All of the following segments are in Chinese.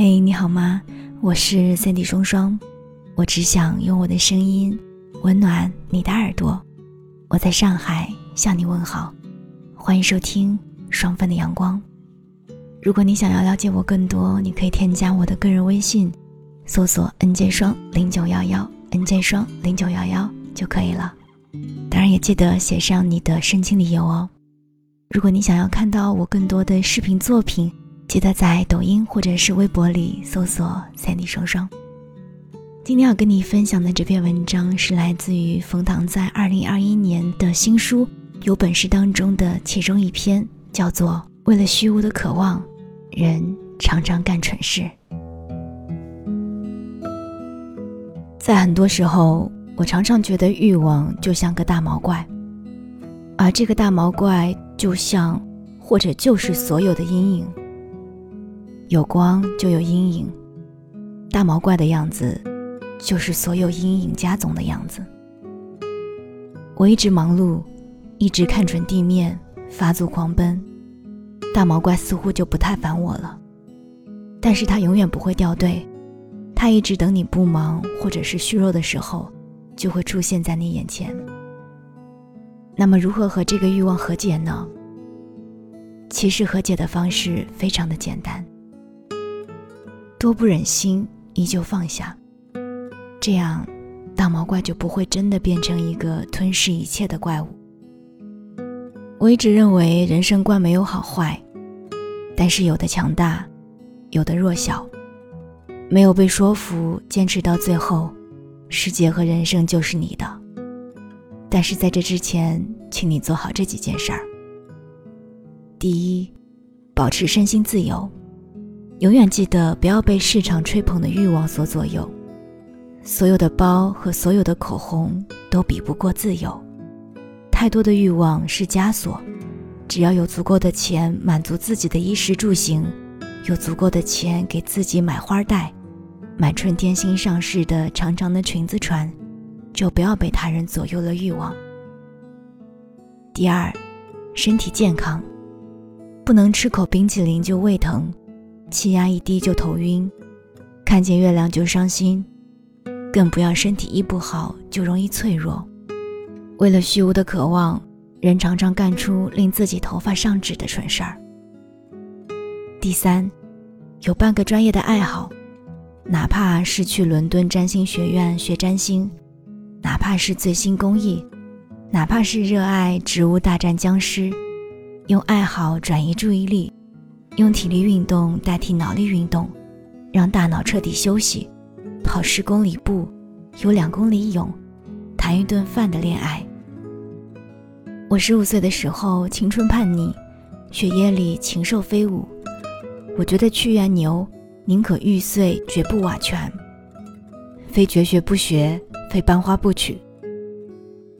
嘿，你好吗？我是Sandy双双，我只想用我的声音温暖你的耳朵。我在上海向你问好，欢迎收听双份的阳光。如果你想要了解我更多，你可以添加我的个人微信，搜索 NJ 双0911 NJ 双0911就可以了。当然也记得写上你的申请理由哦。如果你想要看到我更多的视频作品，记得在抖音或者是微博里搜索 Sandy 双双。今天要跟你分享的这篇文章是来自于冯唐在2021年的新书《有本事》当中的其中一篇，叫做《为了虚无的渴望，人常常干蠢事》。在很多时候，我常常觉得欲望就像个大毛怪，而这个大毛怪就像或者就是所有的阴影，有光就有阴影，大毛怪的样子就是所有阴影加总的样子。我一直忙碌，一直看准地面，发足狂奔，大毛怪似乎就不太烦我了，但是它永远不会掉队，它一直等你不忙或者是虚弱的时候就会出现在你眼前。那么如何和这个欲望和解呢？其实和解的方式非常的简单，多不忍心依旧放下，这样大毛怪就不会真的变成一个吞噬一切的怪物。我一直认为人生观没有好坏，但是有的强大，有的弱小，没有被说服，坚持到最后，世界和人生就是你的。但是在这之前，请你做好这几件事儿。第一，保持身心自由，永远记得不要被市场吹捧的欲望所左右，所有的包和所有的口红都比不过自由。太多的欲望是枷锁，只要有足够的钱满足自己的衣食住行，有足够的钱给自己买花带，买春天新上市的长长的裙子穿，就不要被他人左右了欲望。第二，身体健康，不能吃口冰淇淋就胃疼，气压一低就头晕，看见月亮就伤心，更不要身体一不好就容易脆弱。为了虚无的渴望，人常常干出令自己头发上指的蠢事儿。第三，有半个专业的爱好，哪怕是去伦敦占星学院学占星，哪怕是最新工艺，哪怕是热爱植物大战僵尸，用爱好转移注意力，用体力运动代替脑力运动，让大脑彻底休息，跑10公里步，游2公里泳，谈一顿饭的恋爱。我15岁的时候青春叛逆，血液里禽兽飞舞，我觉得屈原牛，宁可玉碎绝不瓦全，非绝学不学，非班花不娶。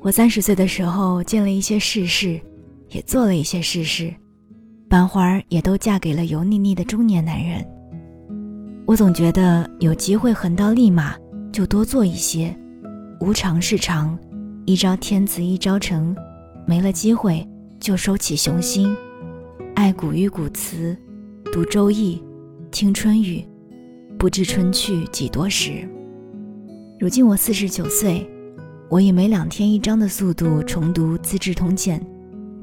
我30岁的时候见了一些世事，也做了一些世事，班花也都嫁给了油腻腻的中年男人。我总觉得有机会横刀立马就多做一些，无常是常，一朝天子一朝臣，没了机会就收起雄心，爱古语古词，读周易，听春雨，不知春去几多时。如今我49岁，我以每2天一章的速度重读《资治通鉴》，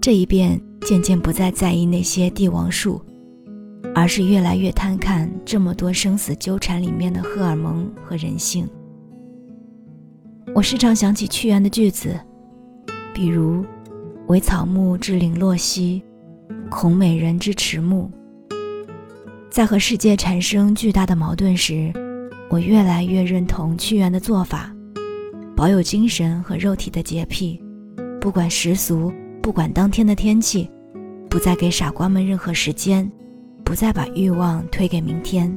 这一遍渐渐不再在意那些帝王术，而是越来越贪看这么多生死纠缠里面的荷尔蒙和人性。我时常想起屈原的句子，比如惟草木之零落兮，恐美人之迟暮。在和世界产生巨大的矛盾时，我越来越认同屈原的做法，保有精神和肉体的洁癖，不管时俗，不管当天的天气，不再给傻瓜们任何时间，不再把欲望推给明天，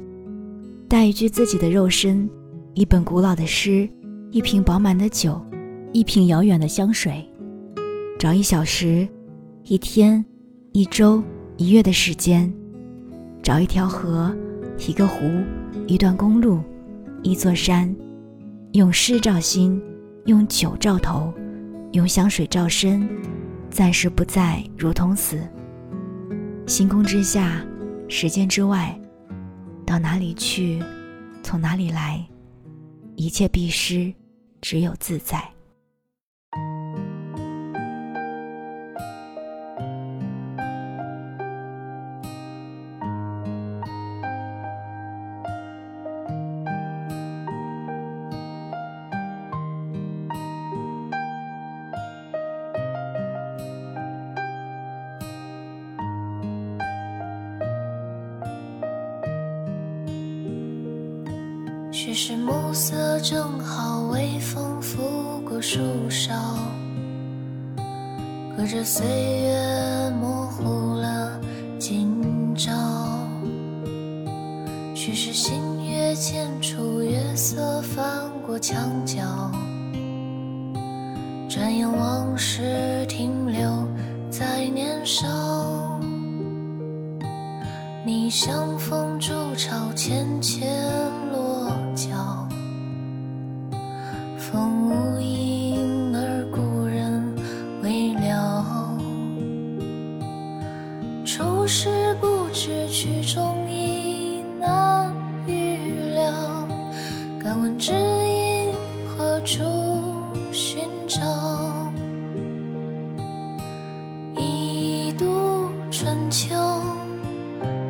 带一具自己的肉身，一本古老的诗，一瓶饱满的酒，一瓶遥远的香水，找1小时、1天、1周、1月的时间，找一条河、一个湖、一段公路、一座山，用诗照心，用酒照头，用香水照身，暂时不在如同死。星空之下，时间之外，到哪里去，从哪里来，一切必失，只有自在。许是暮色正好，微风拂过树梢，隔着岁月模糊了今朝。许是新月渐出，月色翻过墙角，转眼往事停留在年少。你像风筑巢，浅浅风无影，而故人未了。出师不知曲中意，难预料。敢问知音何处寻找？一度春秋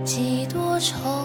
几多愁。